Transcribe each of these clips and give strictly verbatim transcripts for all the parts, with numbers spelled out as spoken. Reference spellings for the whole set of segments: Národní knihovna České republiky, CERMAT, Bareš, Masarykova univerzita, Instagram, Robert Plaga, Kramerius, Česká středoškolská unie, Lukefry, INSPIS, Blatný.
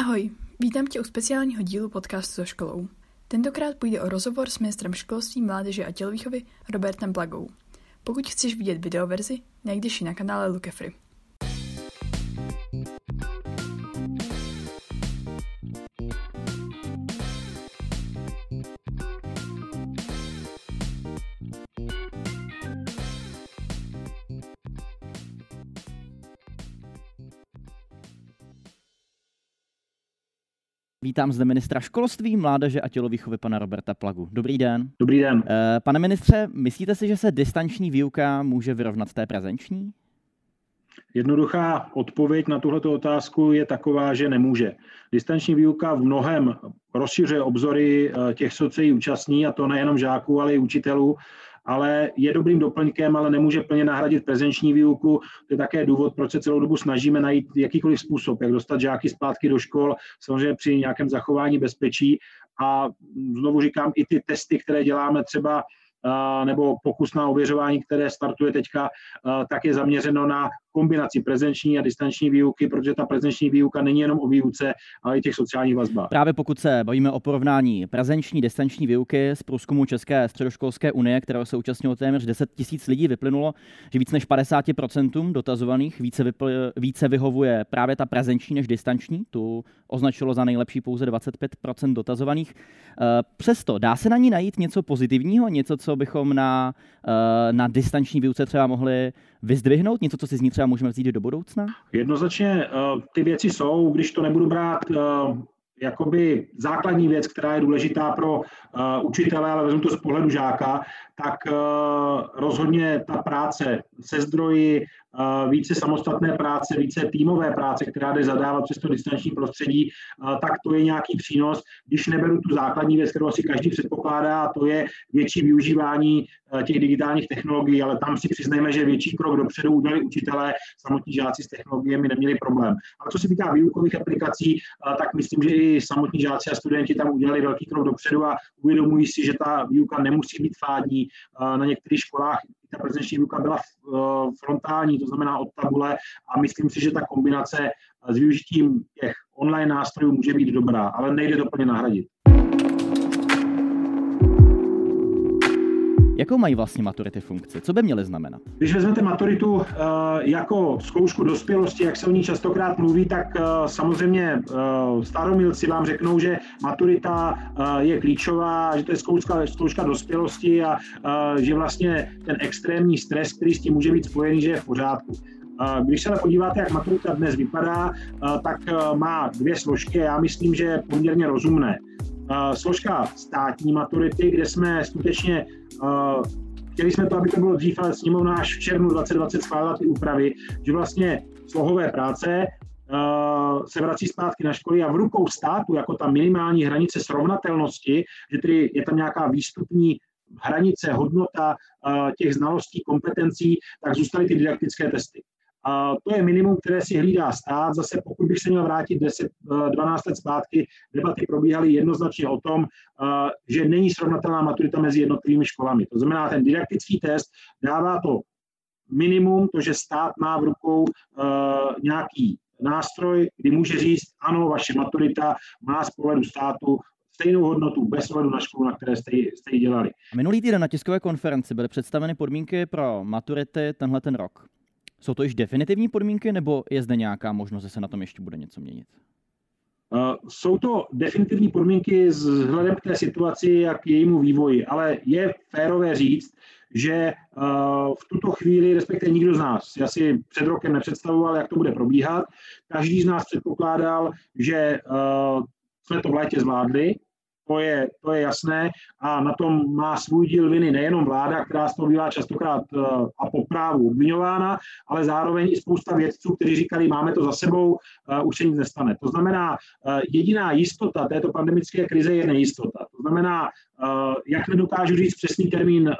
Ahoj, vítám tě u speciálního dílu podcastu So školou. Tentokrát půjde o rozhovor s ministrem školství, mládeže a tělovýchovy Robertem Plagou. Pokud chceš vidět videoverzi, najdeš ji na kanále Lukefry. Vítám zde ministra školství, mládeže a tělovýchovy pana Roberta Plagu. Dobrý den. Dobrý den. Pane ministře, myslíte si, že se distanční výuka může vyrovnat té prezenční? Jednoduchá odpověď na tuhleto otázku je taková, že nemůže. Distanční výuka v mnohem rozšiřuje obzory těch, co se jí účastní, a to nejenom žáků, ale i učitelů, ale je dobrým doplňkem, ale nemůže plně nahradit prezenční výuku. To je také důvod, proč se celou dobu snažíme najít jakýkoliv způsob, jak dostat žáky zpátky do škol, samozřejmě při nějakém zachování bezpečí. A znovu říkám, i ty testy, které děláme třeba, nebo pokusná ověřování, které startuje teďka, tak je zaměřeno na kombinaci prezenční a distanční výuky, protože ta prezenční výuka není jenom o výuce, ale i těch sociálních vazbách. Právě pokud se bavíme o porovnání prezenční distanční výuky, z průzkumu České středoškolské unie, kterého se účastnilo téměř deset tisíc lidí, vyplynulo, že víc než padesát procent dotazovaných více, vypl- více vyhovuje právě ta prezenční než distanční. Tu označilo za nejlepší pouze dvacet pět procent dotazovaných. Přesto dá se na ní najít něco pozitivního, něco, co bychom na, na distanční výuce třeba mohli vyzdvihnout, něco, co si z ní třeba můžeme vzít do budoucna? Jednoznačně ty věci jsou, když to nebudu brát jakoby základní věc, která je důležitá pro učitele, ale vezmu to z pohledu žáka, tak rozhodně ta práce se zdroji, více samostatné práce, více týmové práce, která jde zadávat přes to distanční prostředí, tak to je nějaký přínos. Když neberu tu základní věc, kterou asi každý předpokládá, a to je větší využívání těch digitálních technologií, ale tam si přiznejme, že větší krok dopředu udělali učitelé, samotní žáci s technologiemi neměli problém. A co se týká výukových aplikací, tak myslím, že i samotní žáci a studenti tam udělali velký krok dopředu a uvědomují si, že ta výuka nemusí být fádní. Na některých školách ta prezenční výuka byla frontální, to znamená od tabule, a myslím si, že ta kombinace s využitím těch online nástrojů může být dobrá, ale nejde to plně nahradit. Jakou mají vlastně maturity funkci? Co by měly znamenat? Když vezmete maturitu jako zkoušku dospělosti, jak se o ní častokrát mluví, tak samozřejmě staromilci vám řeknou, že maturita je klíčová, že to je zkouška, zkouška dospělosti a že vlastně ten extrémní stres, který s tím může být spojený, že je v pořádku. Když se ale podíváte, jak maturita dnes vypadá, tak má dvě složky a já myslím, že je poměrně rozumné. Složka státní maturity, kde jsme skutečně, chtěli jsme to, aby to bylo dřív, ale sněmovna až v červnu dvacet dvacet schválila ty úpravy, že vlastně slohové práce se vrací zpátky na školy a v rukou státu jako ta minimální hranice srovnatelnosti, že tedy je tam nějaká výstupní hranice, hodnota těch znalostí, kompetencí, tak zůstaly ty didaktické testy. A to je minimum, které si hlídá stát. Zase pokud bych se měl vrátit deset, dvanáct let zpátky, debaty probíhaly jednoznačně o tom, že není srovnatelná maturita mezi jednotlivými školami. To znamená, ten didaktický test dává to minimum, to, že stát má v rukou nějaký nástroj, kdy může říct, ano, vaše maturita má z pohledu státu stejnou hodnotu, bez ohledu na školu, na které jste ji, jste ji dělali. Minulý týden na tiskové konferenci byly představeny podmínky pro maturity tenhle ten rok. Jsou to již definitivní podmínky, nebo je zde nějaká možnost, že se na tom ještě bude něco měnit? Jsou to definitivní podmínky vzhledem k té situaci a k jejímu vývoji, ale je férové říct, že v tuto chvíli, respektive nikdo z nás, já si před rokem nepředstavoval, jak to bude probíhat, každý z nás předpokládal, že jsme to v létě zvládli, To je, to je jasné a na tom má svůj díl viny nejenom vláda, která z toho bývá častokrát a po právu obviňována, ale zároveň i spousta vědců, kteří říkali, máme to za sebou, už se nic nestane. To znamená, jediná jistota této pandemické krize je nejistota. To znamená, jak nedokážu říct přesný termín,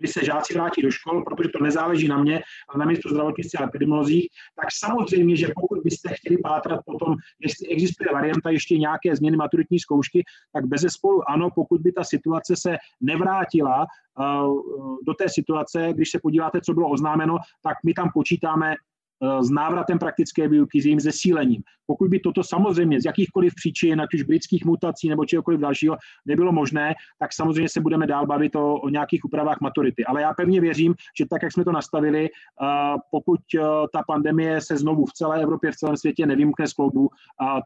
kdy se žáci vrátí do škol, protože to nezáleží na mě, ale na ministru zdravotnictví a epidemiolozích, tak samozřejmě, že pokud byste chtěli pátrat po tom, jestli existuje varianta ještě nějaké změny maturitní zkoušky, tak bezesporu ano, pokud by ta situace se nevrátila do té situace, když se podíváte, co bylo oznámeno, tak my tam počítáme s návratem praktické výuky, s jejím zesílením. Pokud by toto samozřejmě z jakýchkoliv příčin, ať už britských mutací nebo čehokoliv dalšího, nebylo možné, tak samozřejmě se budeme dál bavit o, o nějakých úpravách maturity. Ale já pevně věřím, že tak, jak jsme to nastavili, pokud ta pandemie se znovu v celé Evropě, v celém světě nevymkne z kloubu,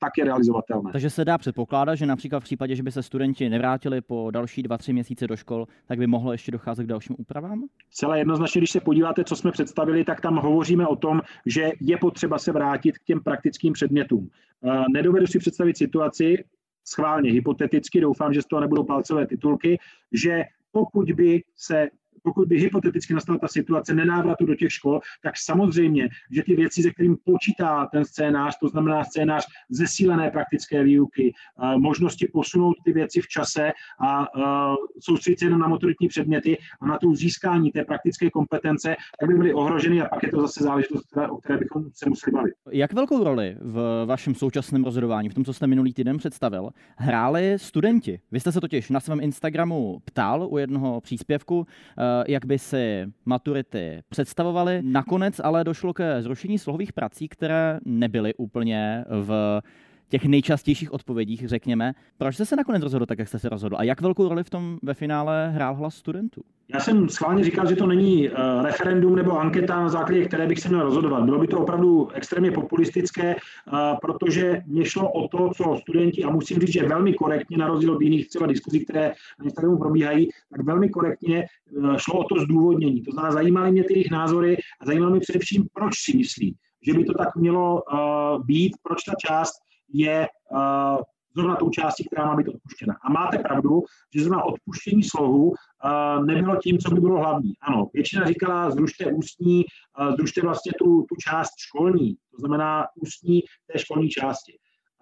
tak je realizovatelné. Takže se dá předpokládat, že například v případě, že by se studenti nevrátili po další dva, tři měsíce do škol, tak by mohlo ještě docházet k dalším úpravám? Celé jednoznačně, když se podíváte, co jsme představili, tak tam hovoříme o tom, že je potřeba se vrátit k těm praktickým předmětům. Nedovedu si představit situaci, schválně, hypoteticky, doufám, že z toho nebudou palcové titulky, že pokud by se Pokud by hypoteticky nastala ta situace nenávratu do těch škol, tak samozřejmě, že ty věci, se kterým počítá ten scénář, to znamená scénář zesílené praktické výuky, možnosti posunout ty věci v čase a soustředit se jenom na maturitní předměty a na to získání té praktické kompetence, tak by byly ohroženy a pak je to zase záležitost, o které bychom se museli bavit. Jak velkou roli v vašem současném rozhodování, v tom, co jste minulý týden představil, hráli studenti? Vy jste se totiž na svém Instagramu ptal u jednoho příspěvku, jak by si maturity představovaly. Nakonec ale došlo ke zrušení slohových prací, které nebyly úplně v těch nejčastějších odpovědích, řekněme. Proč jste se nakonec rozhodl tak, jak jste se rozhodl? A jak velkou roli v tom ve finále hrál hlas studentů? Já jsem schválně říkal, že to není referendum nebo anketa, na základě které bych se měl rozhodovat. Bylo by to opravdu extrémně populistické, protože mě šlo o to, co studenti, a musím říct, že velmi korektně, na rozdíl od jiných třeba diskuzí, které na Instagramu probíhají, tak velmi korektně šlo o to zdůvodnění. To znamená, zajímaly mě ty jejich názory a zajímalo mě především, proč si myslí, že by to tak mělo být, proč ta část je uh, zrovna tou částí, která má být odpuštěna. A máte pravdu, že zrovna odpuštění slohu uh, nebylo tím, co by bylo hlavní. Ano, většina říkala, zrušte ústní, uh, zrušte vlastně tu, tu část školní, to znamená ústní té školní části.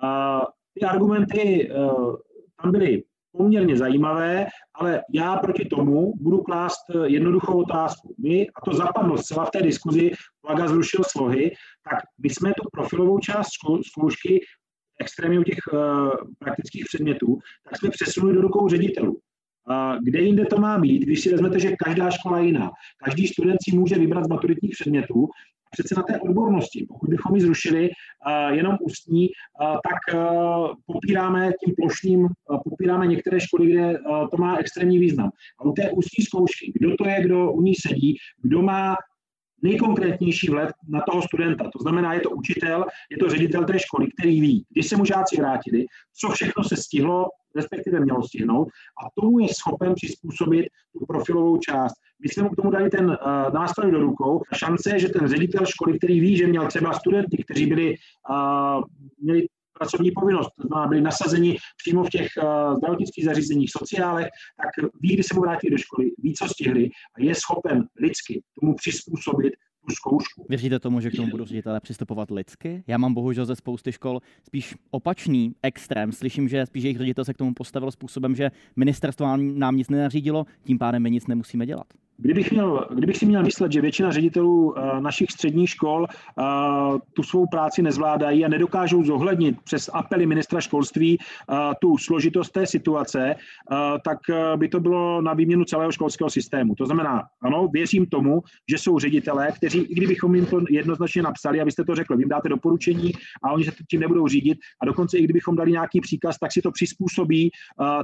Uh, ty argumenty uh, tam byly poměrně zajímavé, ale já proti tomu budu klást jednoduchou otázku. My, a to zapadlo zcela v té diskuzi, Plaga zrušil slohy, tak my jsme tu profilovou část zkoušky extrémně u těch uh, praktických předmětů, tak jsme přesunuli do rukou ředitelů. Uh, kde jinde to má být, když si vezmete, že každá škola je jiná. Každý student si může vybrat z maturitních předmětů. Přece na té odbornosti, pokud bychom ji zrušili uh, jenom ústní, uh, tak uh, popíráme tím plošným, uh, popíráme některé školy, kde uh, to má extrémní význam. A u té ústní zkoušky, kdo to je, kdo u ní sedí, kdo má nejkonkrétnější vhled na toho studenta. To znamená, je to učitel, je to ředitel té školy, který ví, když se mu žáci vrátili, co všechno se stihlo, respektive mělo stihnout, a tomu je schopen přizpůsobit tu profilovou část. My jsme mu k tomu dali ten uh, nástroj do rukou. A šance je, že ten ředitel školy, který ví, že měl třeba studenty, kteří byli, uh, měli pracovní povinnost, to znamená, byli nasazeni přímo v těch uh, zdravotnických zařízeních, sociálech, tak ví, kdy se mu vrátili do školy, ví, co stihli a je schopen lidsky tomu přizpůsobit tu zkoušku. Věříte tomu, že k tomu budou ředitelé přistupovat lidsky? Já mám bohužel ze spousty škol spíš opačný extrém. Slyším, že spíš jejich ředitel se k tomu postavil způsobem, že ministerstvo nám nic nenařídilo, tím pádem my nic nemusíme dělat. Kdybych, měl, kdybych si měl myslet, že většina ředitelů našich středních škol tu svou práci nezvládají a nedokážou zohlednit přes apely ministra školství tu složitost té situace, tak by to bylo na výměnu celého školského systému. To znamená, ano, věřím tomu, že jsou ředitelé, kteří, i kdybychom jim to jednoznačně napsali, abyste to řekli, vy jim dáte doporučení a oni se tím nebudou řídit, a dokonce i kdybychom dali nějaký příkaz, tak si to přizpůsobí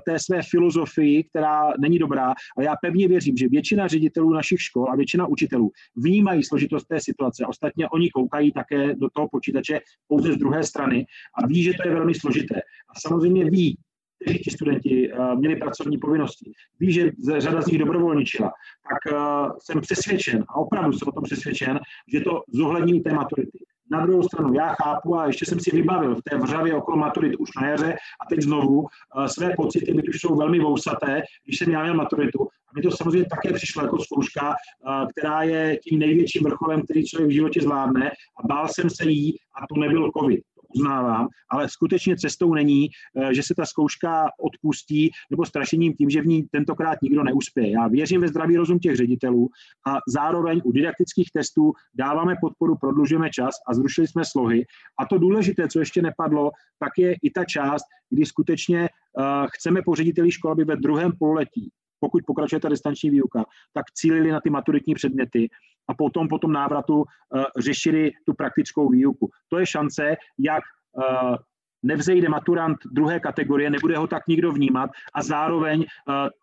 té své filozofii, která není dobrá. A já pevně věřím, že většina ředitelů našich škol a většina učitelů vnímají složitost té situace. Ostatně oni koukají také do toho počítače pouze z druhé strany a ví, že to je velmi složité. A samozřejmě ví, kteří ti studenti měli pracovní povinnosti, ví, že řada z nich dobrovolničila, tak jsem přesvědčen, a opravdu jsem o tom přesvědčen, že to zohlední té maturity. Na druhou stranu, já chápu, a ještě jsem si vybavil v té vřavě okolo maturit už na jaře a teď znovu své pocity, byť už jsou velmi vousaté, když jsem já měl maturitu. A mi to samozřejmě také přišlo jako zkouška, která je tím největším vrcholem, který člověk v životě zvládne, a bál jsem se jí, a to nebyl covid. Uznávám, ale skutečně cestou není, že se ta zkouška odpustí nebo strašením tím, že v ní tentokrát nikdo neuspěje. Já věřím ve zdravý rozum těch ředitelů a zároveň u didaktických testů dáváme podporu, prodlužujeme čas a zrušili jsme slohy. A to důležité, co ještě nepadlo, tak je i ta část, kdy skutečně chceme po řediteli škol, aby ve druhém pololetí, pokud pokračuje ta distanční výuka, tak cílili na ty maturitní předměty a potom po tom návratu řešili tu praktickou výuku. To je šance, jak nevzejde maturant druhé kategorie, nebude ho tak nikdo vnímat a zároveň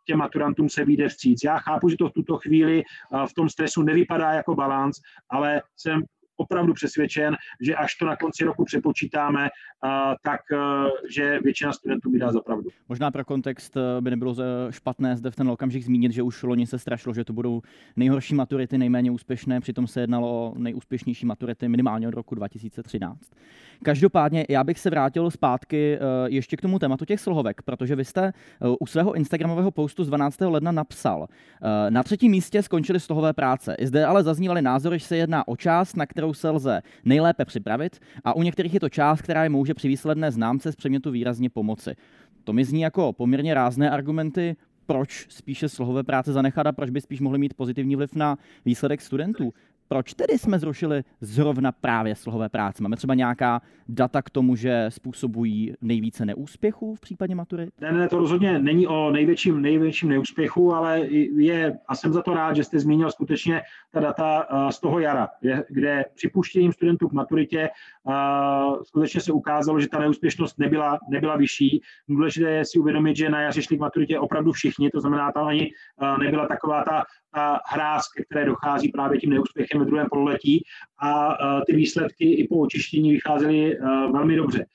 těm maturantům se vyjde vstříc. Já chápu, že to v tuto chvíli v tom stresu nevypadá jako balanc, ale jsem opravdu přesvědčen, že až to na konci roku přepočítáme, tak že většina studentů by dá za pravdu. Možná pro kontext by nebylo špatné zde v ten okamžik zmínit, že už loni se strašilo, že to budou nejhorší maturity, nejméně úspěšné, přitom se jednalo o nejúspěšnější maturity minimálně od roku dva tisíce třináct. Každopádně já bych se vrátil zpátky ještě k tomu tématu těch slohovek, protože vy jste u svého instagramového postu z dvanáctého ledna napsal: na třetím místě skončily slohové práce. I zde ale zaznívaly názory, že se jedná o část, na kterou se lze nejlépe připravit, a u některých je to část, která je může při výsledné známce z předmětu výrazně pomoci. To mi zní jako poměrně rázné argumenty, proč spíše slohové práce zanechat a proč by spíš mohly mít pozitivní vliv na výsledek studentů. Proč tedy jsme zrušili zrovna právě slohové práce? Máme třeba nějaká data k tomu, že způsobují nejvíce neúspěchů v případě maturit? Ne, ne, to rozhodně není o největším, největším neúspěchu, ale je, a jsem za to rád, že jste zmínil skutečně ta data z toho jara, kde připuštěním studentů k maturitě skutečně se ukázalo, že ta neúspěšnost nebyla, nebyla vyšší. Důležité je si uvědomit, že na jaře šli k maturitě opravdu všichni, to znamená, tam ani nebyla taková ta a hráz, které dochází právě tím neúspěchem ve druhém pololetí, a ty výsledky i po očištění vycházely velmi dobře.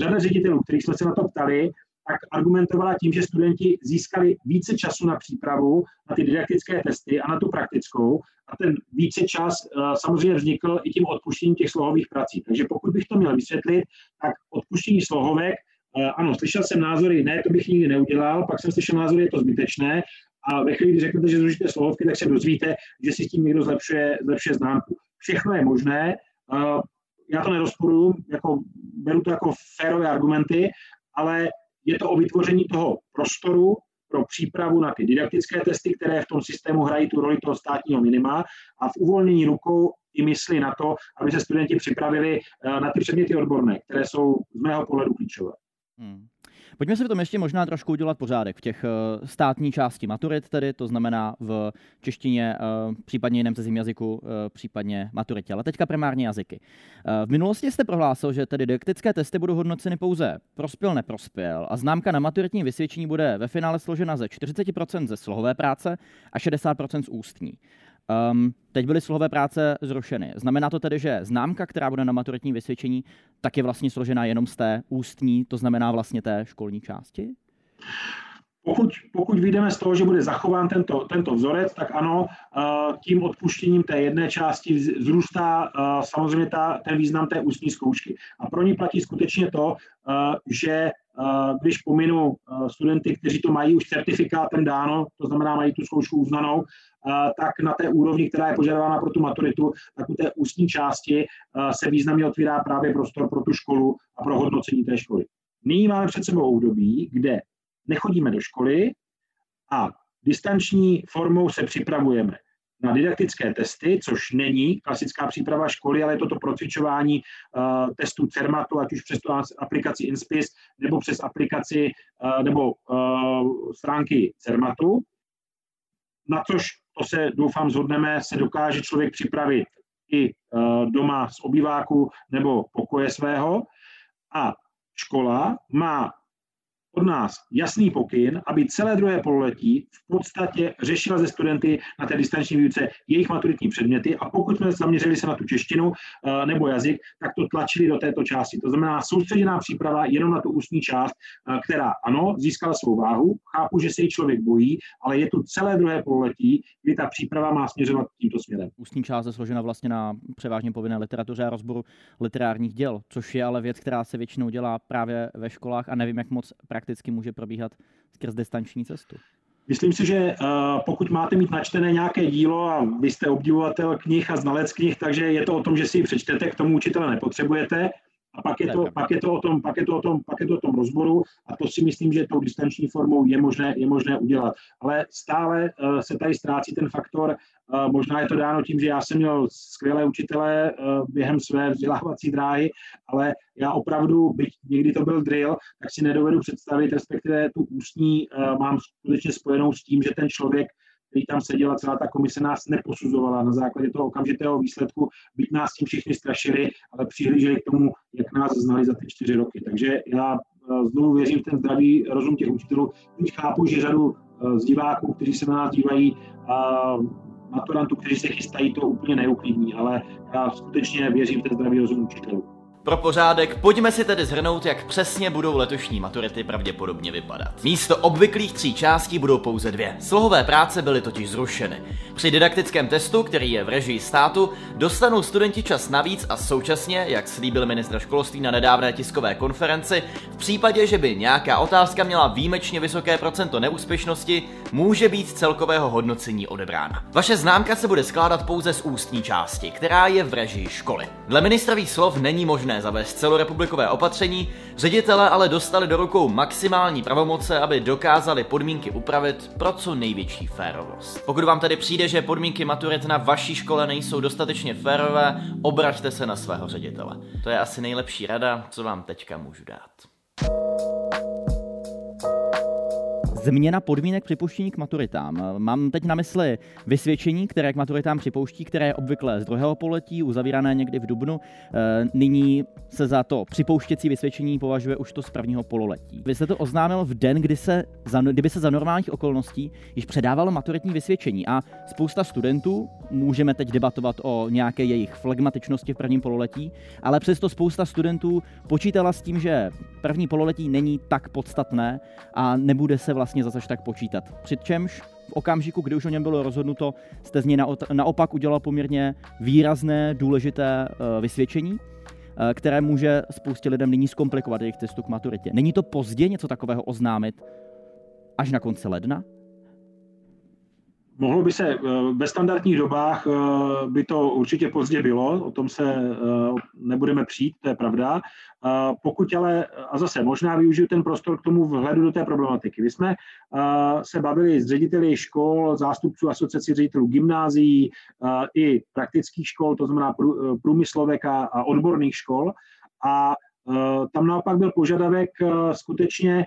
Řada ředitelů, kterých jsme se na to ptali, tak argumentovala tím, že studenti získali více času na přípravu, na ty didaktické testy a na tu praktickou, a ten více čas samozřejmě vznikl i tím odpuštěním těch slohových prací. Takže pokud bych to měl vysvětlit, tak odpuštění slohovek, ano, slyšel jsem názory, ne, to bych nikdy neudělal, pak jsem slyšel názory, je to zbytečné. A ve chvíli, kdy řeknete, že zrušíte slohovky, tak se dozvíte, že si s tím někdo zlepšuje, zlepšuje známku. Všechno je možné, já to nerozporuju, jako, beru to jako férové argumenty, ale je to o vytvoření toho prostoru pro přípravu na ty didaktické testy, které v tom systému hrají tu roli toho státního minima, a v uvolnění rukou i mysli na to, aby se studenti připravili na ty předměty odborné, které jsou z mého pohledu klíčové. Hmm. Pojďme si v tom ještě možná trošku udělat pořádek v těch státní části maturit, tedy to znamená v češtině, případně jiném cizím jazyku, případně maturitě. Ale teďka primárně jazyky. V minulosti jste prohlásil, že tedy didaktické testy budou hodnoceny pouze prospěl, neprospěl, a známka na maturitní vysvědčení bude ve finále složena ze čtyřicet procent ze slohové práce a šedesát procent z ústní. Um, teď byly slohové práce zrušeny. Znamená to tedy, že známka, která bude na maturitní vysvědčení, tak je vlastně složena jenom z té ústní, to znamená vlastně té školní části? Pokud, pokud vyjdeme z toho, že bude zachován tento, tento vzorec, tak ano, tím odpuštěním té jedné části vzrůstá samozřejmě ta, ten význam té ústní zkoušky. A pro ní platí skutečně to, že když pominu studenty, kteří to mají už certifikátem dáno, to znamená mají tu zkoušku uznanou, tak na té úrovni, která je požadována pro tu maturitu, tak u té ústní části se významně otvírá právě prostor pro tu školu a pro hodnocení té školy. Nyní máme před sebou období, kde nechodíme do školy a distanční formou se připravujeme na didaktické testy, což není klasická příprava školy, ale je toto procvičování uh, testů CERMATu, ať už přes tu aplikaci INSPIS nebo přes aplikaci uh, nebo uh, stránky CERMATu. Na což, to se doufám zhodneme, se dokáže člověk připravit i uh, doma z obýváku nebo pokoje svého. A škola má od nás jasný pokyn, aby celé druhé pololetí v podstatě řešila ze studenty na té distanční výuce jejich maturitní předměty, a pokud jsme zaměřili se na tu češtinu nebo jazyk, tak to tlačili do této části. To znamená soustředěná příprava jenom na tu ústní část, která ano, získala svou váhu, chápu, že se jí člověk bojí, ale je tu celé druhé pololetí, kdy ta příprava má směřovat tímto směrem. Ústní část je složena vlastně na převážně povinné literatuře a rozboru literárních děl, což je ale věc, která se většinou dělá právě ve školách, a nevím, jak moc prakticky může probíhat skrz distanční cestu. Myslím si, že pokud máte mít načtené nějaké dílo a vy jste obdivovatel knih a znalec knih, takže je to o tom, že si ji přečtete, k tomu učitele nepotřebujete, a pak je to, pak je to o tom, pak je to o tom, pak je to o tom rozboru, a to si myslím, že tou distanční formou je možné, je možné udělat. Ale stále se tady ztrácí ten faktor, možná je to dáno tím, že já jsem měl skvělé učitele během své vzdělávací dráhy, ale já opravdu, byť někdy to byl drill, tak si nedovedu představit, respektive tu ústní mám skutečně spojenou s tím, že ten člověk který tam seděla, celá ta komise nás neposuzovala na základě toho okamžitého výsledku, byť nás tím všichni strašili, ale přihlíželi k tomu, jak nás znali za ty čtyři roky. Takže já znovu věřím v ten zdravý rozum těch učitelů. Teď chápu, že řadu z diváků, kteří se na nás dívají, a maturantů, kteří se chystají, to úplně neuklidní, ale já skutečně věřím v ten zdravý rozum učitelů. Pro pořádek, pojďme si tedy shrnout, jak přesně budou letošní maturity pravděpodobně vypadat. Místo obvyklých tří částí budou pouze dvě. Slohové práce byly totiž zrušeny. Při didaktickém testu, který je v režii státu, dostanou studenti čas navíc a současně, jak slíbil ministr školství na nedávné tiskové konferenci, v případě, že by nějaká otázka měla výjimečně vysoké procento neúspěšnosti, může být z celkového hodnocení odebrána. Vaše známka se bude skládat pouze z ústní části, která je v režii školy. Dle ministrových slov není možné zavést celorepublikové opatření, ředitelé ale dostali do rukou maximální pravomoce, aby dokázali podmínky upravit pro co největší férovost. Pokud vám tedy přijde, že podmínky maturit na vaší škole nejsou dostatečně férové, obraťte se na svého ředitele. To je asi nejlepší rada, co vám teďka můžu dát. Změna podmínek připuštění k maturitám. Mám teď na mysli vysvědčení, které k maturitám připouští, které je obvykle z druhého pololetí, uzavírané někdy v dubnu. Nyní se za to připouštěcí vysvědčení považuje už to z prvního pololetí. Vy jste to oznámil v den, kdy se, kdyby se za normálních okolností již předávalo maturitní vysvědčení a spousta studentů, můžeme teď debatovat o nějaké jejich flegmatičnosti v prvním pololetí, ale přesto spousta studentů počítala s tím, že první pololetí není tak podstatné a nebude se vlastně zase tak počítat. Přičemž v okamžiku, kdy už o něm bylo rozhodnuto, jste z něj naopak udělal poměrně výrazné, důležité vysvědčení, které může spoustě lidem nyní zkomplikovat jejich cestu k maturitě. Není to pozdě něco takového oznámit až na konci ledna? Mohlo by se, ve standardních dobách by to určitě pozdě bylo, o tom se nebudeme přijít, to je pravda. Pokud ale, a zase možná využiju ten prostor k tomu vhledu do té problematiky. My jsme se bavili s řediteli škol, zástupců asociací ředitelů gymnázií i praktických škol, to znamená průmyslovek a odborných škol. A tam naopak byl požadavek skutečně,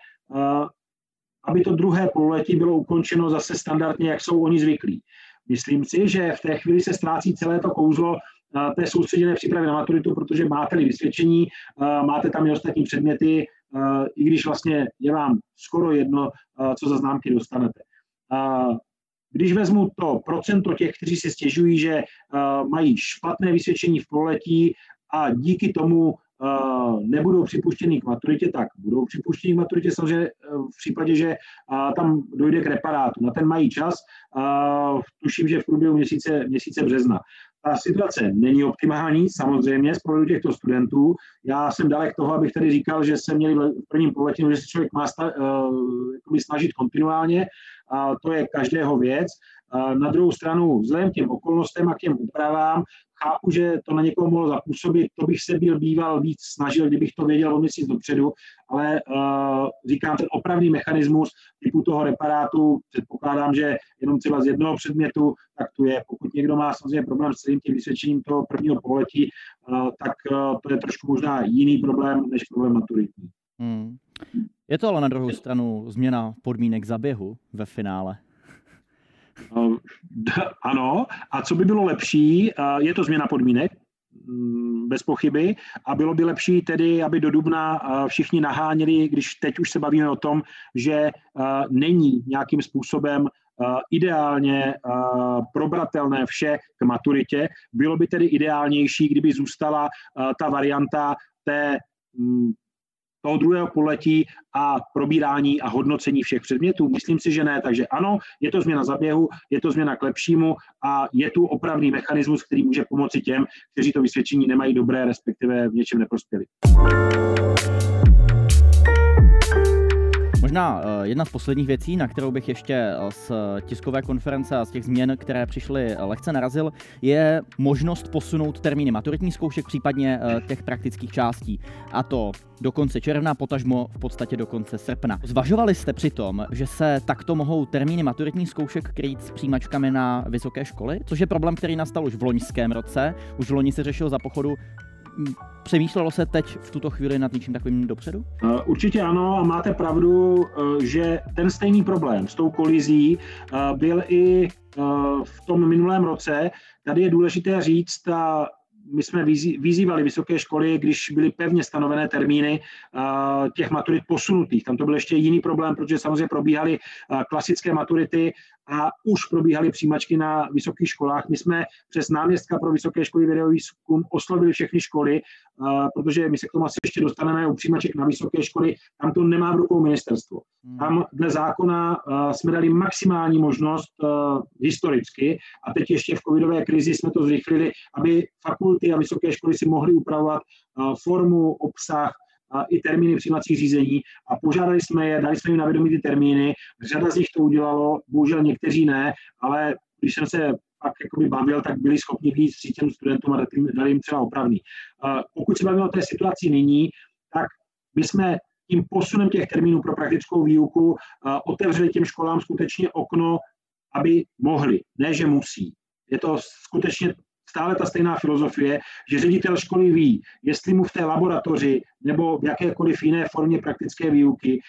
aby to druhé pololetí bylo ukončeno zase standardně, jak jsou oni zvyklí. Myslím si, že v té chvíli se ztrácí celé to kouzlo té soustředěné přípravy na maturitu, protože máte-li vysvědčení, máte tam i ostatní předměty, i když vlastně je vám skoro jedno, co za známky dostanete. Když vezmu to procento těch, kteří si stěžují, že mají špatné vysvědčení v pololetí a díky tomu nebudou připuštěni k maturitě, tak budou připuštěni k maturitě samozřejmě v případě, že tam dojde k reparátu. Na ten mají čas, tuším, že v průběhu měsíce, měsíce března. Ta situace není optimální, samozřejmě, z pohledu těchto studentů. Já jsem dalek toho, abych tady říkal, že se měli v prvním pololetí, že se člověk má sta, snažit kontinuálně, a to je každého věc. Na druhou stranu, vzhledem k těm okolnostem a k těm úpravám, chápu, že to na někoho mohlo zapůsobit, to bych se byl býval víc snažil, kdybych to věděl o měsíc dopředu, ale uh, říkám, ten opravný mechanismus typu toho reparátu, předpokládám, že jenom třeba z jednoho předmětu, tak tu je. Pokud někdo má samozřejmě problém s celým tím vysvědčením toho prvního pololetí, uh, tak uh, to je trošku možná jiný problém, než problém maturitní. Hmm. Je to ale na druhou stranu změna podmínek zaběhu ve finále. Ano, a co by bylo lepší, je to změna podmínek, bez pochyby, a bylo by lepší tedy, aby do dubna všichni naháněli, když teď už se bavíme o tom, že není nějakým způsobem ideálně probratelné vše k maturitě. Bylo by tedy ideálnější, kdyby zůstala ta varianta té toho druhého pololetí a probírání a hodnocení všech předmětů? Myslím si, že ne. Takže ano, je to změna zaběhu, je to změna k lepšímu a je tu opravný mechanismus, který může pomoci těm, kteří to vysvědčení nemají dobré, respektive v něčem neprospěli. Možná jedna z posledních věcí, na kterou bych ještě z tiskové konference a z těch změn, které přišly, lehce narazil, je možnost posunout termíny maturitních zkoušek, případně těch praktických částí. A to do konce června, potažmo v podstatě do konce srpna. Zvažovali jste přitom, že se takto mohou termíny maturitních zkoušek krýt s přijímačkami na vysoké školy, což je problém, který nastal už v loňském roce. Už v loni se řešil za pochodu Přemýšlelo se teď v tuto chvíli nad něčím takovým dopředu? Určitě ano a máte pravdu, že ten stejný problém s tou kolizí byl i v tom minulém roce. Tady je důležité říct, a my jsme vyzývali vysoké školy, když byly pevně stanovené termíny těch maturit posunutých. Tam to byl ještě jiný problém, protože samozřejmě probíhaly klasické maturity a už probíhaly přijímačky na vysokých školách. My jsme přes náměstka pro vysoké školy vědový výzkum oslovili všechny školy, protože my se k tomu asi ještě dostaneme u přijímaček na vysoké školy. Tam to nemá v rukou ministerstvo. Tam dle zákona jsme dali maximální možnost historicky a teď ještě v covidové krizi jsme to zrychlili, aby fakulty a vysoké školy si mohly upravovat formu, obsah, i termíny přijímacích řízení a požádali jsme je, dali jsme jim na vědomí ty termíny, řada z nich to udělalo, bohužel někteří ne, ale když jsem se pak jakoby bavil, tak byli schopni být vstřícným studentům a dali jim třeba opravný. Pokud se bavíme o té situaci nyní, tak my jsme tím posunem těch termínů pro praktickou výuku otevřeli těm školám skutečně okno, aby mohli, ne že musí. Je to skutečně stále ta stejná filozofie, že ředitel školy ví, jestli mu v té laboratoři nebo v jakékoliv jiné formě praktické výuky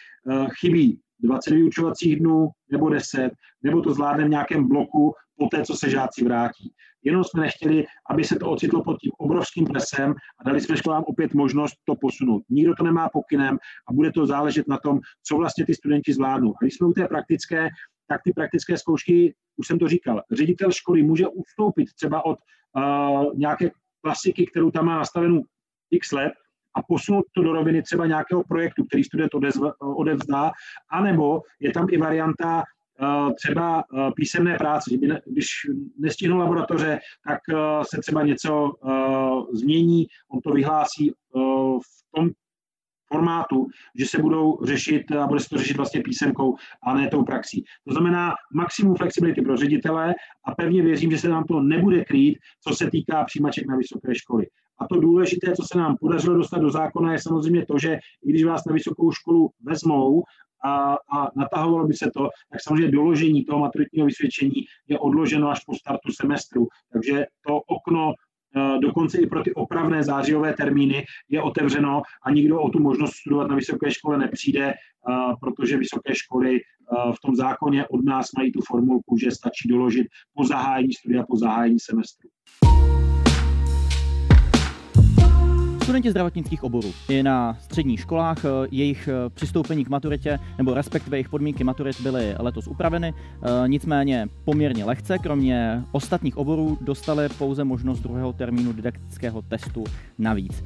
chybí dvacet vyučovacích dnů nebo deset, nebo to zvládne v nějakém bloku po té, co se žáci vrátí. Jenom jsme nechtěli, aby se to ocitlo pod tím obrovským presem a dali jsme školám opět možnost to posunout. Nikdo to nemá pokynem a bude to záležet na tom, co vlastně ty studenti zvládnou. A když jsme u té praktické, tak ty praktické zkoušky, už jsem to říkal, ředitel školy může ustoupit třeba od uh, nějaké klasiky, kterou tam má nastavenou x let a posunout to do roviny třeba nějakého projektu, který student odevzdá, anebo je tam i varianta uh, třeba uh, písemné práce. Když nestihnou laboratoře, tak uh, se třeba něco uh, změní, on to vyhlásí uh, v tom formátu, že se budou řešit a bude se to řešit vlastně písemkou a ne tou praxí. To znamená maximum flexibility pro ředitele a pevně věřím, že se nám to nebude krýt, co se týká přijímaček na vysoké školy. A to důležité, co se nám podařilo dostat do zákona, je samozřejmě to, že i když vás na vysokou školu vezmou a, a natahovalo by se to, tak samozřejmě doložení toho maturitního vysvědčení je odloženo až po startu semestru. Takže to okno dokonce i pro ty opravné zářijové termíny je otevřeno a nikdo o tu možnost studovat na vysoké škole nepřijde, protože vysoké školy v tom zákoně od nás mají tu formulku, že stačí doložit po zahájení studia, po zahájení semestru. Studenti zdravotnických oborů je na středních školách, jejich přistoupení k maturitě nebo respektive jejich podmínky maturit byly letos upraveny, nicméně poměrně lehce, kromě ostatních oborů dostali pouze možnost druhého termínu didaktického testu navíc.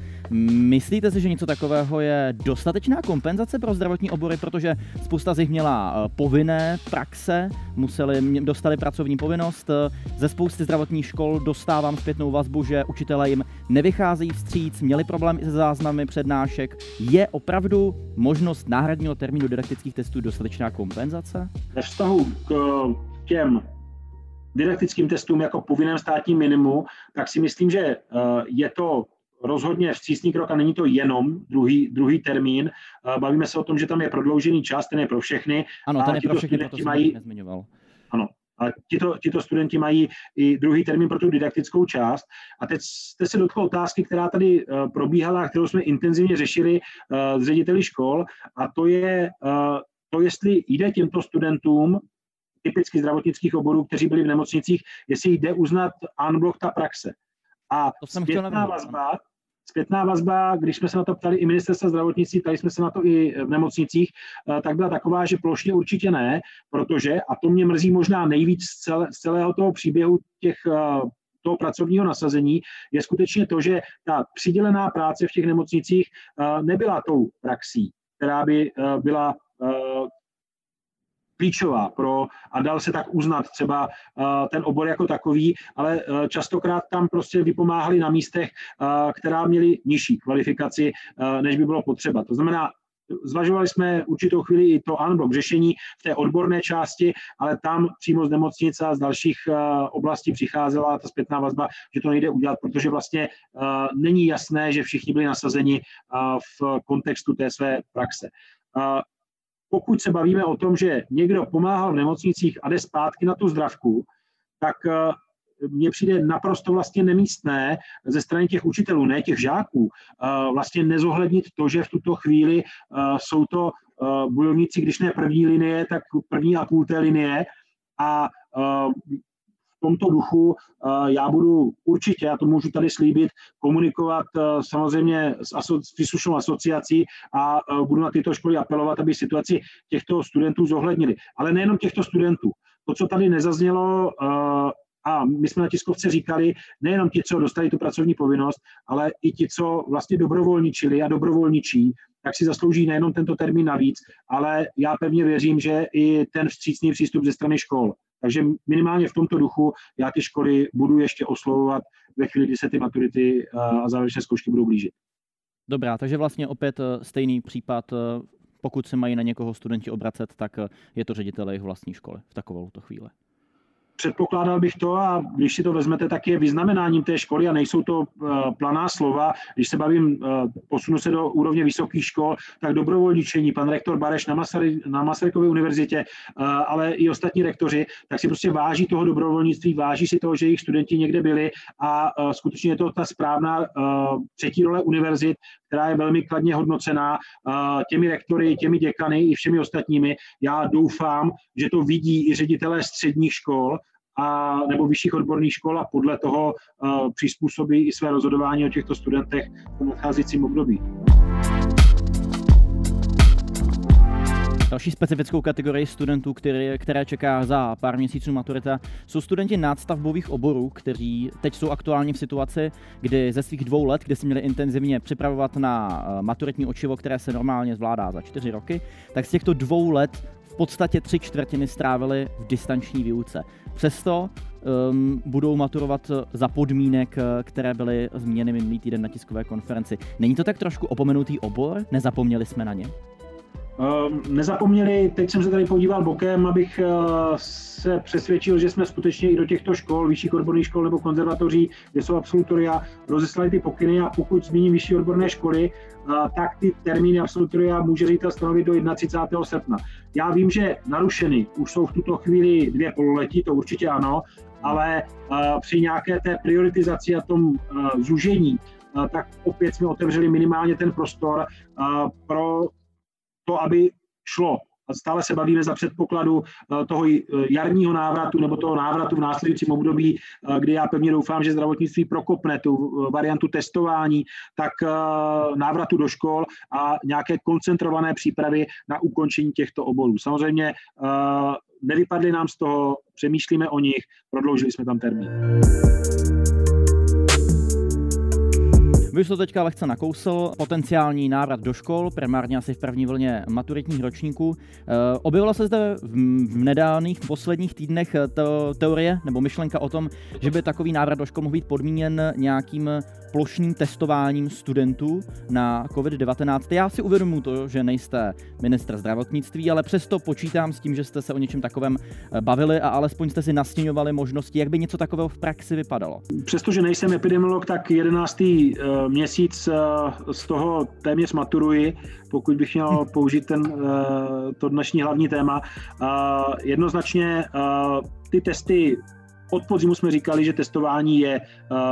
Myslíte si, že něco takového je dostatečná kompenzace pro zdravotní obory, protože spousta z nich měla povinné praxe, museli, dostali pracovní povinnost, ze spousty zdravotních škol dostávám zpětnou vazbu, že učitelé jim nevycházejí vstříc, měli problém i se záznamy přednášek. Je opravdu možnost náhradního termínu didaktických testů dostatečná kompenzace? Ve vztahu k těm didaktickým testům jako povinném státním minimu, tak si myslím, že je to rozhodně vstřícný krok a není to jenom druhý, druhý termín. Bavíme se o tom, že tam je prodloužený čas, ten je pro všechny. Ano, ten je pro všechny, proto jsem to nezmiňoval. Ano. A tito, tito studenti mají i druhý termín pro tu didaktickou část. A teď jste se dotkl otázky, která tady probíhala a kterou jsme intenzivně řešili s řediteli škol. A to je to, jestli jde těmto studentům, typicky zdravotnických oborů, kteří byli v nemocnicích, jestli jde uznat en bloc ta praxe. A zpětná vazba, zpětná vazba, když jsme se na to ptali i ministerstva zdravotnictví, tady jsme se na to i v nemocnicích, tak byla taková, že plošně určitě ne, protože, a to mě mrzí možná nejvíc z celého toho příběhu těch, toho pracovního nasazení, je skutečně to, že ta přidělená práce v těch nemocnicích nebyla tou praxí, která by byla klíčová pro, a dal se tak uznat třeba uh, ten obor jako takový, ale uh, častokrát tam prostě vypomáhali na místech, uh, která měli nižší kvalifikaci, uh, než by bylo potřeba. To znamená, zvažovali jsme určitou chvíli i to en bloc řešení v té odborné části, ale tam přímo z nemocnic a z dalších uh, oblastí přicházela ta zpětná vazba, že to nejde udělat, protože vlastně uh, není jasné, že všichni byli nasazeni uh, v kontextu té své praxe. Uh, Pokud se bavíme o tom, že někdo pomáhal v nemocnicích a jde zpátky na tu zdravku, tak mně přijde naprosto vlastně nemístné ze strany těch učitelů, ne těch žáků, vlastně nezohlednit to, že v tuto chvíli jsou to bojovníci, když ne první linie, tak první a půl té linie. A v tomto duchu já budu určitě, já to můžu tady slíbit, komunikovat samozřejmě s příslušnou asociací a budu na tyto školy apelovat, aby situaci těchto studentů zohlednili. Ale nejenom těchto studentů. To, co tady nezaznělo, a my jsme na tiskovce říkali, nejenom ti, co dostali tu pracovní povinnost, ale i ti, co vlastně dobrovolničili a dobrovolničí, tak si zaslouží nejenom tento termín navíc, ale já pevně věřím, že i ten vstřícný přístup ze strany škol. Takže minimálně v tomto duchu já ty školy budu ještě oslovovat ve chvíli, kdy se ty maturity a závěrečné zkoušky budou blížit. Dobrá, takže vlastně opět stejný případ, pokud se mají na někoho studenti obracet, tak je to ředitele jejich vlastní školy v takovouto chvíli. Předpokládal bych to, a když si to vezmete, tak je vyznamenáním té školy a nejsou to planá slova. Když se bavím, posunu se do úrovně vysokých škol, tak dobrovolničení, pan rektor Bareš na, Masary, na Masarykově univerzitě, ale i ostatní rektoři, tak si prostě váží toho dobrovolnictví, váží si toho, že jejich studenti někde byli, a skutečně je to ta správná třetí role univerzit, která je velmi kladně hodnocená těmi rektory, těmi děkany i všemi ostatními. Já doufám, že to vidí i ředitelé středních škol a nebo vyšších odborných škol a podle toho uh, přizpůsobí i své rozhodování o těchto studentech v nadcházejícím období. Další specifickou kategorii studentů, které, které čeká za pár měsíců maturita, jsou studenti nástavbových oborů, kteří teď jsou aktuálně v situaci, kdy ze svých dvou let, kdy si měli intenzivně připravovat na maturitní očivo, které se normálně zvládá za čtyři roky, tak z těchto dvou let v podstatě tři čtvrtiny strávili v distanční výuce. Přesto um, budou maturovat za podmínek, které byly zmíněny minulý týden na tiskové konferenci. Není to tak trošku opomenutý obor? Nezapomněli jsme na ně? Nezapomněli, teď jsem se tady podíval bokem, abych se přesvědčil, že jsme skutečně i do těchto škol, vyšších odborných škol nebo konzervatoří, kde jsou absolutoria, rozeslali ty pokyny, a pokud zmíním vyšší odborné školy, tak ty termíny absolutoria může ředitel stanovit do třicátého prvního srpna. Já vím, že narušeny už jsou v tuto chvíli dvě pololetí, to určitě ano, ale při nějaké té prioritizaci a tom zúžení, tak opět jsme otevřeli minimálně ten prostor pro to, aby šlo. Stále se bavíme za předpokladu toho jarního návratu nebo toho návratu v následujícím období, kdy já pevně doufám, že zdravotnictví prokopne tu variantu testování, tak návratu do škol a nějaké koncentrované přípravy na ukončení těchto oborů. Samozřejmě nevypadly nám z toho, přemýšlíme o nich, prodloužili jsme tam termín. Vy jste teďka lehce nakousl potenciální návrat do škol, primárně asi v první vlně maturitních ročníků. Objevila se zde v nedávných posledních týdnech teorie nebo myšlenka o tom, že by takový návrat do škol mohl být podmíněn nějakým plošným testováním studentů na covid devatenáct. Já si uvědomuji to, že nejste ministr zdravotnictví, ale přesto počítám s tím, že jste se o něčem takovém bavili a alespoň jste si nastěňovali možnosti, jak by něco takového v praxi vypadalo. Přestože nejsem epidemiolog, tak jedenáctý měsíc z toho téměř maturuji, pokud bych měl použít ten, to dnešní hlavní téma. Jednoznačně ty testy. Od podzimu jsme říkali, že testování je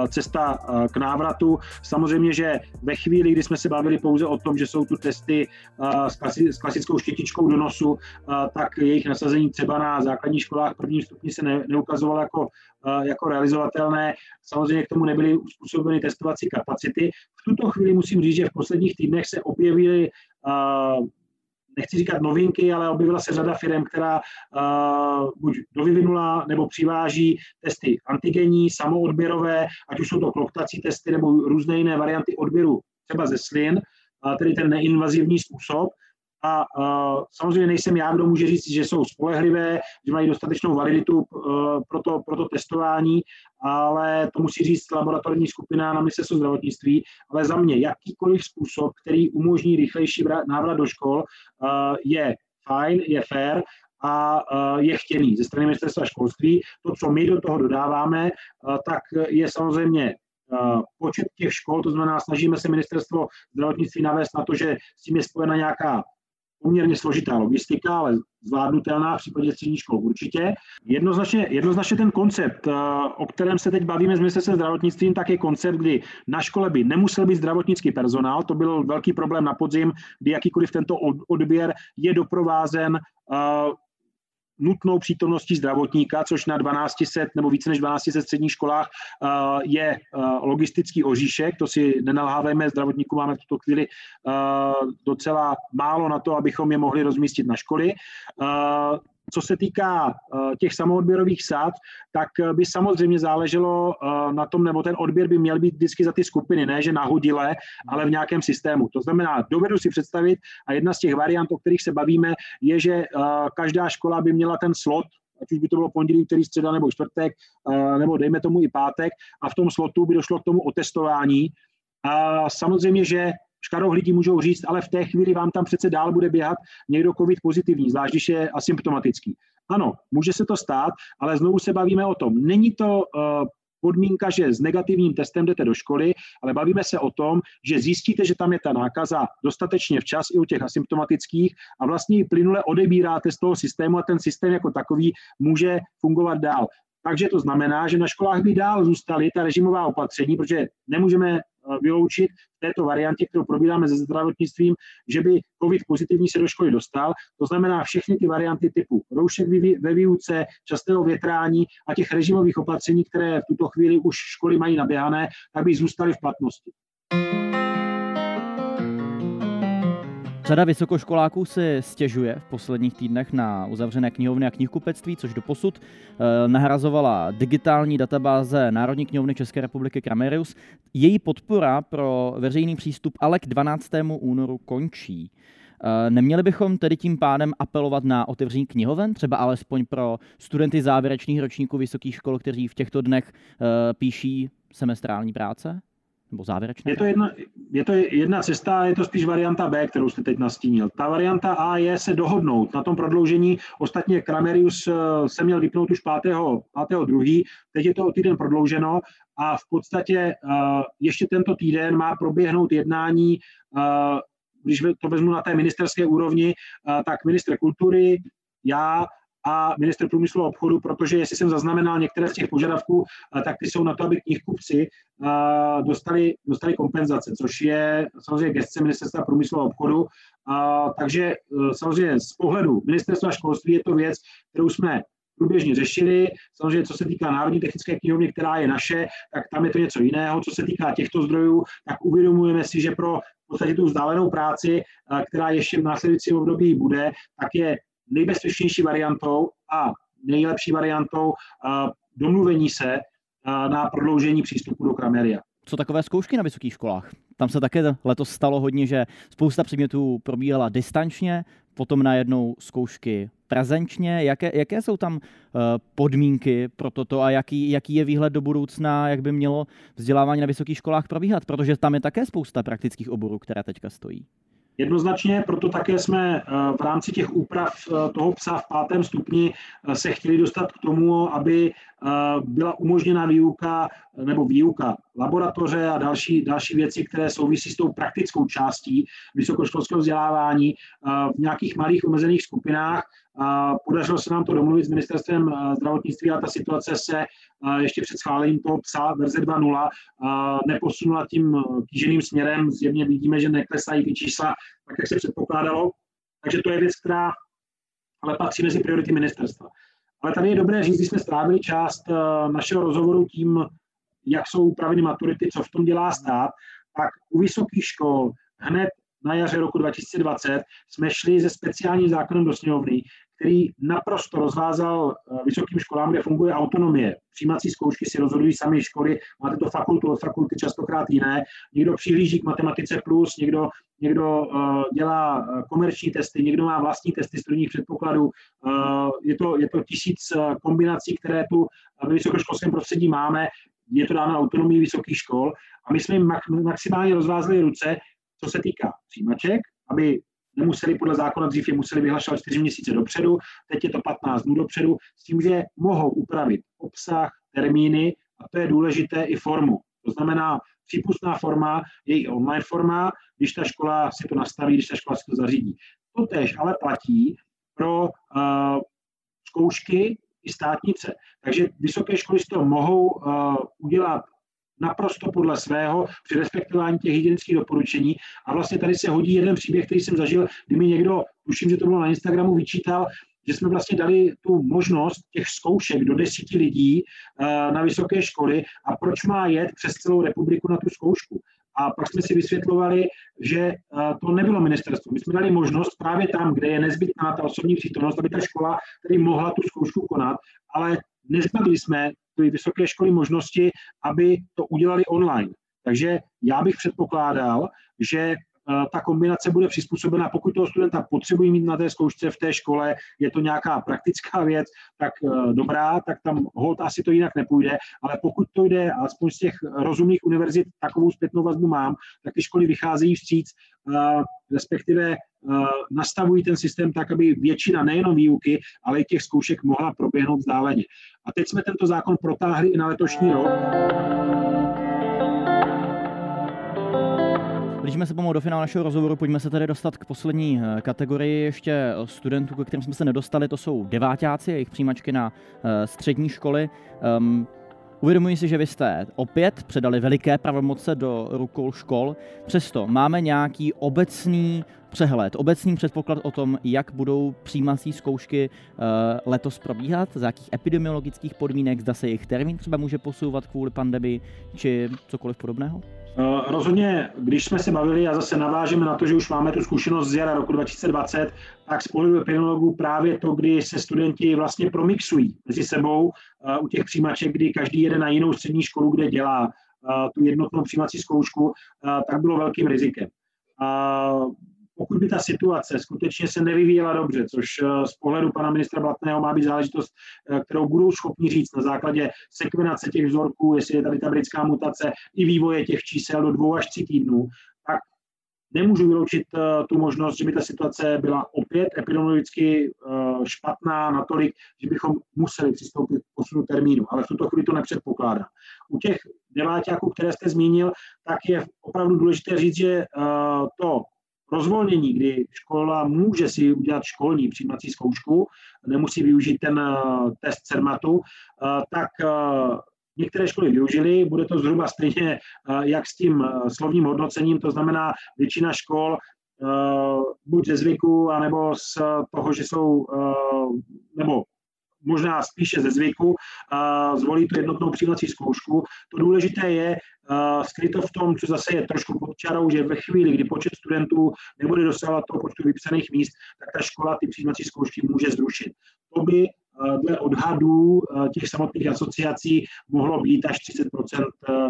cesta k návratu. Samozřejmě, že ve chvíli, kdy jsme se bavili pouze o tom, že jsou tu testy s klasickou štětičkou do nosu, tak jejich nasazení třeba na základních školách v prvním stupni se neukazovalo jako, jako realizovatelné. Samozřejmě k tomu nebyly způsobeny testovací kapacity. V tuto chvíli musím říct, že v posledních týdnech se objevily, nechci říkat novinky, ale objevila se řada firm, která uh, buď dovyvinula nebo přiváží testy antigenní, samoodběrové, ať už jsou to kloktací testy nebo různé jiné varianty odběru, třeba ze slin, uh, tedy ten neinvazivní způsob. A uh, samozřejmě nejsem já, kdo může říct, že jsou spolehlivé, že mají dostatečnou validitu uh, pro, to, pro to testování, ale to musí říct laboratorní skupina na ministerstvu zdravotnictví. Ale za mě jakýkoliv způsob, který umožní rychlejší návrat do škol, uh, je fajn, je fair a uh, je chtěný ze strany ministerstva školství. To, co my do toho dodáváme, uh, tak je samozřejmě počet těch škol, to znamená, snažíme se ministerstvo zdravotnictví navést na to, že s tím je spojena nějaká poměrně složitá logistika, ale zvládnutelná v případě středních škol určitě. Jednoznačně, jednoznačně ten koncept, o kterém se teď bavíme s ministerstvem zdravotnictví, tak je koncept, kdy na škole by nemusel být zdravotnický personál. To byl velký problém na podzim, kdy jakýkoliv tento odběr je doprovázen nutnou přítomností zdravotníka, což na dvanáct set nebo více než dvanáct set středních školách je logistický oříšek. To si nenalhávejme, zdravotníků máme v tuto chvíli docela málo na to, abychom je mohli rozmístit na školy. Co se týká těch samoodběrových sád, tak by samozřejmě záleželo na tom, nebo ten odběr by měl být vždycky za ty skupiny, ne že nahodile, ale v nějakém systému. To znamená, dovedu si představit, a jedna z těch variant, o kterých se bavíme, je, že každá škola by měla ten slot, ať už by to bylo pondělí, úterý, středa nebo čtvrtek, nebo dejme tomu i pátek, a v tom slotu by došlo k tomu otestování. A samozřejmě, že škaroh lidí můžou říct, ale v té chvíli vám tam přece dál bude běhat někdo covid pozitivní, zvlášť když je asymptomatický. Ano, může se to stát, ale znovu se bavíme o tom. Není to uh, podmínka, že s negativním testem jdete do školy, ale bavíme se o tom, že zjistíte, že tam je ta nákaza dostatečně včas i u těch asymptomatických a vlastně ji plynule odebíráte z toho systému a ten systém jako takový může fungovat dál. Takže to znamená, že na školách by dál zůstaly ta režimová opatření, protože nemůžeme vyloučit v této variantě, kterou probíráme se zdravotnictvím, že by covid pozitivní se do školy dostal. To znamená všechny ty varianty typu roušek ve výuce, častého větrání a těch režimových opatření, které v tuto chvíli už školy mají naběhané, aby zůstaly v platnosti. Řada vysokoškoláků se stěžuje v posledních týdnech na uzavřené knihovny a knihkupectví, což doposud nahrazovala digitální databáze Národní knihovny České republiky Kramerius. Její podpora pro veřejný přístup ale k dvanáctému únoru končí. Neměli bychom tedy tím pádem apelovat na otevření knihoven, třeba alespoň pro studenty závěrečných ročníků vysokých škol, kteří v těchto dnech píší semestrální práce? Nebo závěrečné? Je to jedna, je to jedna cesta, je to spíš varianta B, kterou jste teď nastínil. Ta varianta A je se dohodnout na tom prodloužení. Ostatně Kramerius se měl vypnout už pátého druhého Teď je to o týden prodlouženo a v podstatě ještě tento týden má proběhnout jednání, když to vezmu na té ministerské úrovni, tak ministr kultury, já, a ministr průmyslu a obchodu, protože jestli jsem zaznamenal některé z těch požadavků, tak ty jsou na to, aby knihkupci dostali, dostali kompenzace, což je samozřejmě gesce ministerstva průmyslu a obchodu. Takže samozřejmě z pohledu ministerstva školství je to věc, kterou jsme průběžně řešili. Samozřejmě, co se týká Národní technické knihovny, která je naše, tak tam je to něco jiného. Co se týká těchto zdrojů, tak uvědomujeme si, že pro v podstatě tu vzdálenou práci, která ještě v následujícím období bude, tak je nejbezpečnější variantou a nejlepší variantou domluvení se na prodloužení přístupu do Krameria. Co takové zkoušky na vysokých školách? Tam se také letos stalo hodně, že spousta předmětů probíhala distančně, potom najednou zkoušky prezenčně. Jaké, jaké jsou tam podmínky pro toto a jaký, jaký je výhled do budoucna, jak by mělo vzdělávání na vysokých školách probíhat? Protože tam je také spousta praktických oborů, které teďka stojí. Jednoznačně, proto také jsme v rámci těch úprav toho psa v pátém stupni se chtěli dostat k tomu, aby byla umožněna výuka nebo výuka laboratoře a další, další věci, které souvisí s tou praktickou částí vysokoškolského vzdělávání v nějakých malých omezených skupinách. Podařilo se nám to domluvit s ministerstvem zdravotnictví a ta situace se ještě před schválením toho psa verze dva tečka nula neposunula tím kýženým směrem. Zjevně vidíme, že neklesají ty čísla tak, jak se předpokládalo. Takže to je věc, která ale patří mezi priority ministerstva. Ale tady je dobré říct, když jsme strávili část našeho rozhovoru tím, jak jsou upraveny maturity, co v tom dělá stát, tak u vysokých škol hned na jaře roku dva tisíce dvacet jsme šli se speciálním zákonem do sněmovny, který naprosto rozvázal vysokým školám, kde funguje autonomie. Přijímací zkoušky si rozhodují sami školy, máte to fakultu od fakulty, častokrát jiné. Někdo přihlíží k matematice plus, někdo, někdo uh, dělá komerční testy, někdo má vlastní testy studijních předpokladů. Uh, je to, je to tisíc kombinací, které tu ve vysokoškolském prostředí máme. Je to dáno autonomii vysokých škol a my jsme jim maximálně rozvázali ruce, co se týká přijímaček, aby nemuseli podle zákona, dřív je museli vyhlašovat čtyři měsíce dopředu, teď je to patnáct dnů dopředu, s tím, že mohou upravit obsah, termíny a to je důležité i formu. To znamená, přípustná forma je i online forma, když ta škola si to nastaví, když ta škola si to zařídí. To též ale platí pro uh, zkoušky i státnice. Takže vysoké školy si to mohou uh, udělat naprosto podle svého při respektování těch hygienických doporučení. A vlastně tady se hodí jeden příběh, který jsem zažil, kdy mi někdo, tuším, že to bylo na Instagramu, vyčítal, že jsme vlastně dali tu možnost těch zkoušek do desíti lidí na vysoké školy a proč má jet přes celou republiku na tu zkoušku. A pak jsme si vysvětlovali, že to nebylo ministerstvo. My jsme dali možnost právě tam, kde je nezbytná ta osobní přítomnost, aby ta škola tedy mohla tu zkoušku konat, ale nezbavili jsme ty vysoké školy možnosti, aby to udělali online. Takže já bych předpokládal, že ta kombinace bude přizpůsobena, pokud toho studenta potřebují mít na té zkoušce v té škole, je to nějaká praktická věc, tak dobrá, tak tam holt asi to jinak nepůjde, ale pokud to jde, alespoň z těch rozumných univerzit, takovou zpětnou vazbu mám, tak ty školy vycházejí vstříc, respektive nastavují ten systém tak, aby většina nejenom výuky, ale i těch zkoušek mohla proběhnout vzdáleně. A teď jsme tento zákon protáhli i na letošní rok. Blížíme se pomalu do finále našeho rozhovoru, pojďme se tady dostat k poslední kategorii ještě studentů, ke kterým jsme se nedostali, to jsou deváťáci, jejich přijímačky na střední školy. Um, uvědomuji si, že vy jste opět předali veliké pravomoce do rukou škol, přesto máme nějaký obecný přehled, obecný předpoklad o tom, jak budou přijímací zkoušky letos probíhat, za jakých epidemiologických podmínek, zda se jejich termín třeba může posouvat kvůli pandemii či cokoliv podobného? Rozhodně, když jsme se bavili a zase navážeme na to, že už máme tu zkušenost z jara roku dva tisíce dvacet, tak z pohledu epidemiologů právě to, kdy se studenti vlastně promixují mezi sebou u těch přijímaček, kdy každý jede na jinou střední školu, kde dělá tu jednotnou přijímací zkoušku, tak bylo velkým rizikem. Pokud by ta situace skutečně se nevyvíjela dobře, což z pohledu pana ministra Blatného má být záležitost, kterou budou schopni říct na základě sekvenace těch vzorků, jestli je tady ta britská mutace i vývoje těch čísel do dvou až tří týdnů, tak nemůžu vyloučit tu možnost, že by ta situace byla opět epidemiologicky špatná natolik, že bychom museli přistoupit k posunu termínu, ale v tuto chvíli to nepředpokládám. U těch deváťáků, které jste zmínil, tak je opravdu důležité říct, že to rozvolnění, kdy škola může si udělat školní přijímací zkoušku, nemusí využít ten test CERMATu, tak některé školy využily, bude to zhruba stejně jak s tím slovním hodnocením, to znamená většina škol buď ze zvyku, anebo z toho, že jsou, nebo možná spíše ze zvyku, zvolí tu jednotnou přijímací zkoušku. To důležité je skryto v tom, co zase je trošku pod čarou, že ve chvíli, kdy počet studentů nebude dosahovat toho počtu vypsaných míst, tak ta škola ty přijímací zkoušky může zrušit. To by dle odhadů těch samotných asociací mohlo být až třicet procent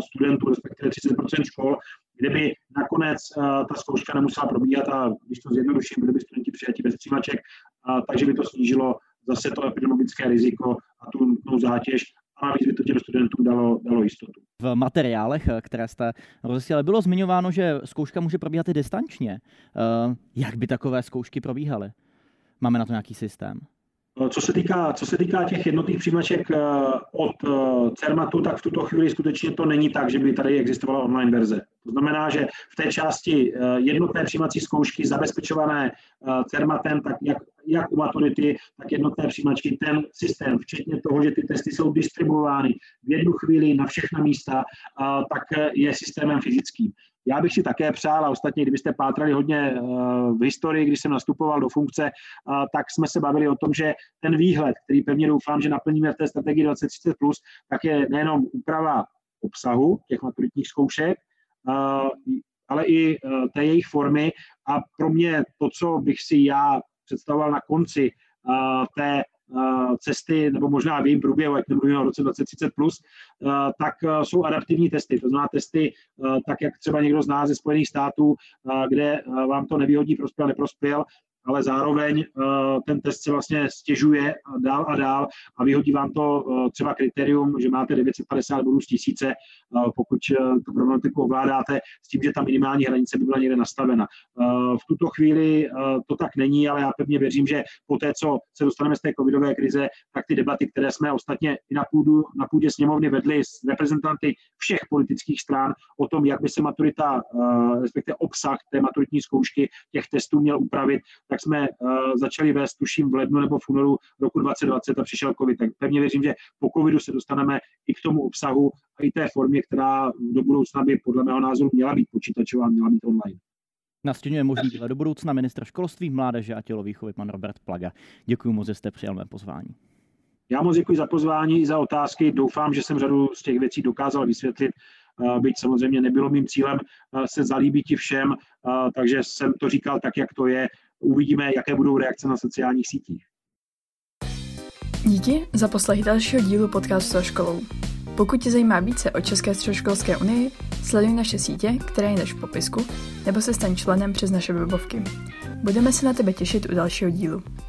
studentů, respektive třicet procent škol, kde by nakonec ta zkouška nemusela probíhat a když to zjednoduším, byli by studenti přijati bez přijímaček, takže by to snížilo zase to epidemiologické riziko a tu nutnou zátěž a navíc by to těm studentům dalo, dalo jistotu. V materiálech, které jste rozesílali, bylo zmiňováno, že zkouška může probíhat i distančně. Jak by takové zkoušky probíhaly? Máme na to nějaký systém? Co se týká, co se týká těch jednotných přijímaček od CERMATu, tak v tuto chvíli skutečně to není tak, že by tady existovala online verze. To znamená, že v té části jednotné přijímací zkoušky zabezpečované CERMATem, tak jak, jak u maturity, tak jednotné přijímačky, ten systém, včetně toho, že ty testy jsou distribuovány v jednu chvíli na všechna místa, tak je systémem fyzickým. Já bych si také přál, a ostatně, kdybyste pátrali hodně v historii, když jsem nastupoval do funkce, tak jsme se bavili o tom, že ten výhled, který pevně doufám, že naplníme v té strategii dvacet třicet plus, tak je nejenom úprava obsahu těch maturitních zkoušek, ale i té jejich formy. A pro mě to, co bych si já představoval na konci té cesty, nebo možná v jejím průběhu, ať nemluvíme o roce dvacet třicet plus, tak jsou adaptivní testy. To znamená testy, tak jak třeba někdo z nás ze Spojených států, kde vám to nevyhodí, prospěl, neprospěl, ale zároveň ten test se vlastně stěžuje dál a dál a vyhodí vám to třeba kritérium, že máte devět set padesát bodů z tisíce, pokud tu problematiku ovládáte, s tím, že ta minimální hranice by byla někde nastavena. V tuto chvíli to tak není, ale já pevně věřím, že po té, co se dostaneme z té covidové krize, tak ty debaty, které jsme ostatně i na, půdu, na půdě sněmovny vedli s reprezentanty všech politických stran o tom, jak by se maturita, respektive obsah té maturitní zkoušky těch testů měl upravit, tak tak jsme začali vést, tuším, v lednu nebo v únoru roku dvacet dvacet a přišel covid. Tak pevně věřím, že po covidu se dostaneme i k tomu obsahu a i té formě, která do budoucna by podle mého názoru měla být počítačová, měla být online. Nastěňuje možný díle do budoucna ministra školství, mládeže a tělovýchovy pan Robert Plaga. Děkuji moc, že jste přijal mé pozvání. Já moc děkuji za pozvání i za otázky. Doufám, že jsem řadu z těch věcí dokázal vysvětlit, byť samozřejmě nebylo mým cílem se zalíbit i všem, takže jsem to říkal tak, jak to je. Uvidíme, jaké budou reakce na sociálních sítích. Díky za poslech dalšího dílu podcastu za školou. Pokud tě zajímá více o České středoškolské unii, sleduj naše sítě, které najdeš v popisku, nebo se staň členem přes naše webovky. Budeme se na tebe těšit u dalšího dílu.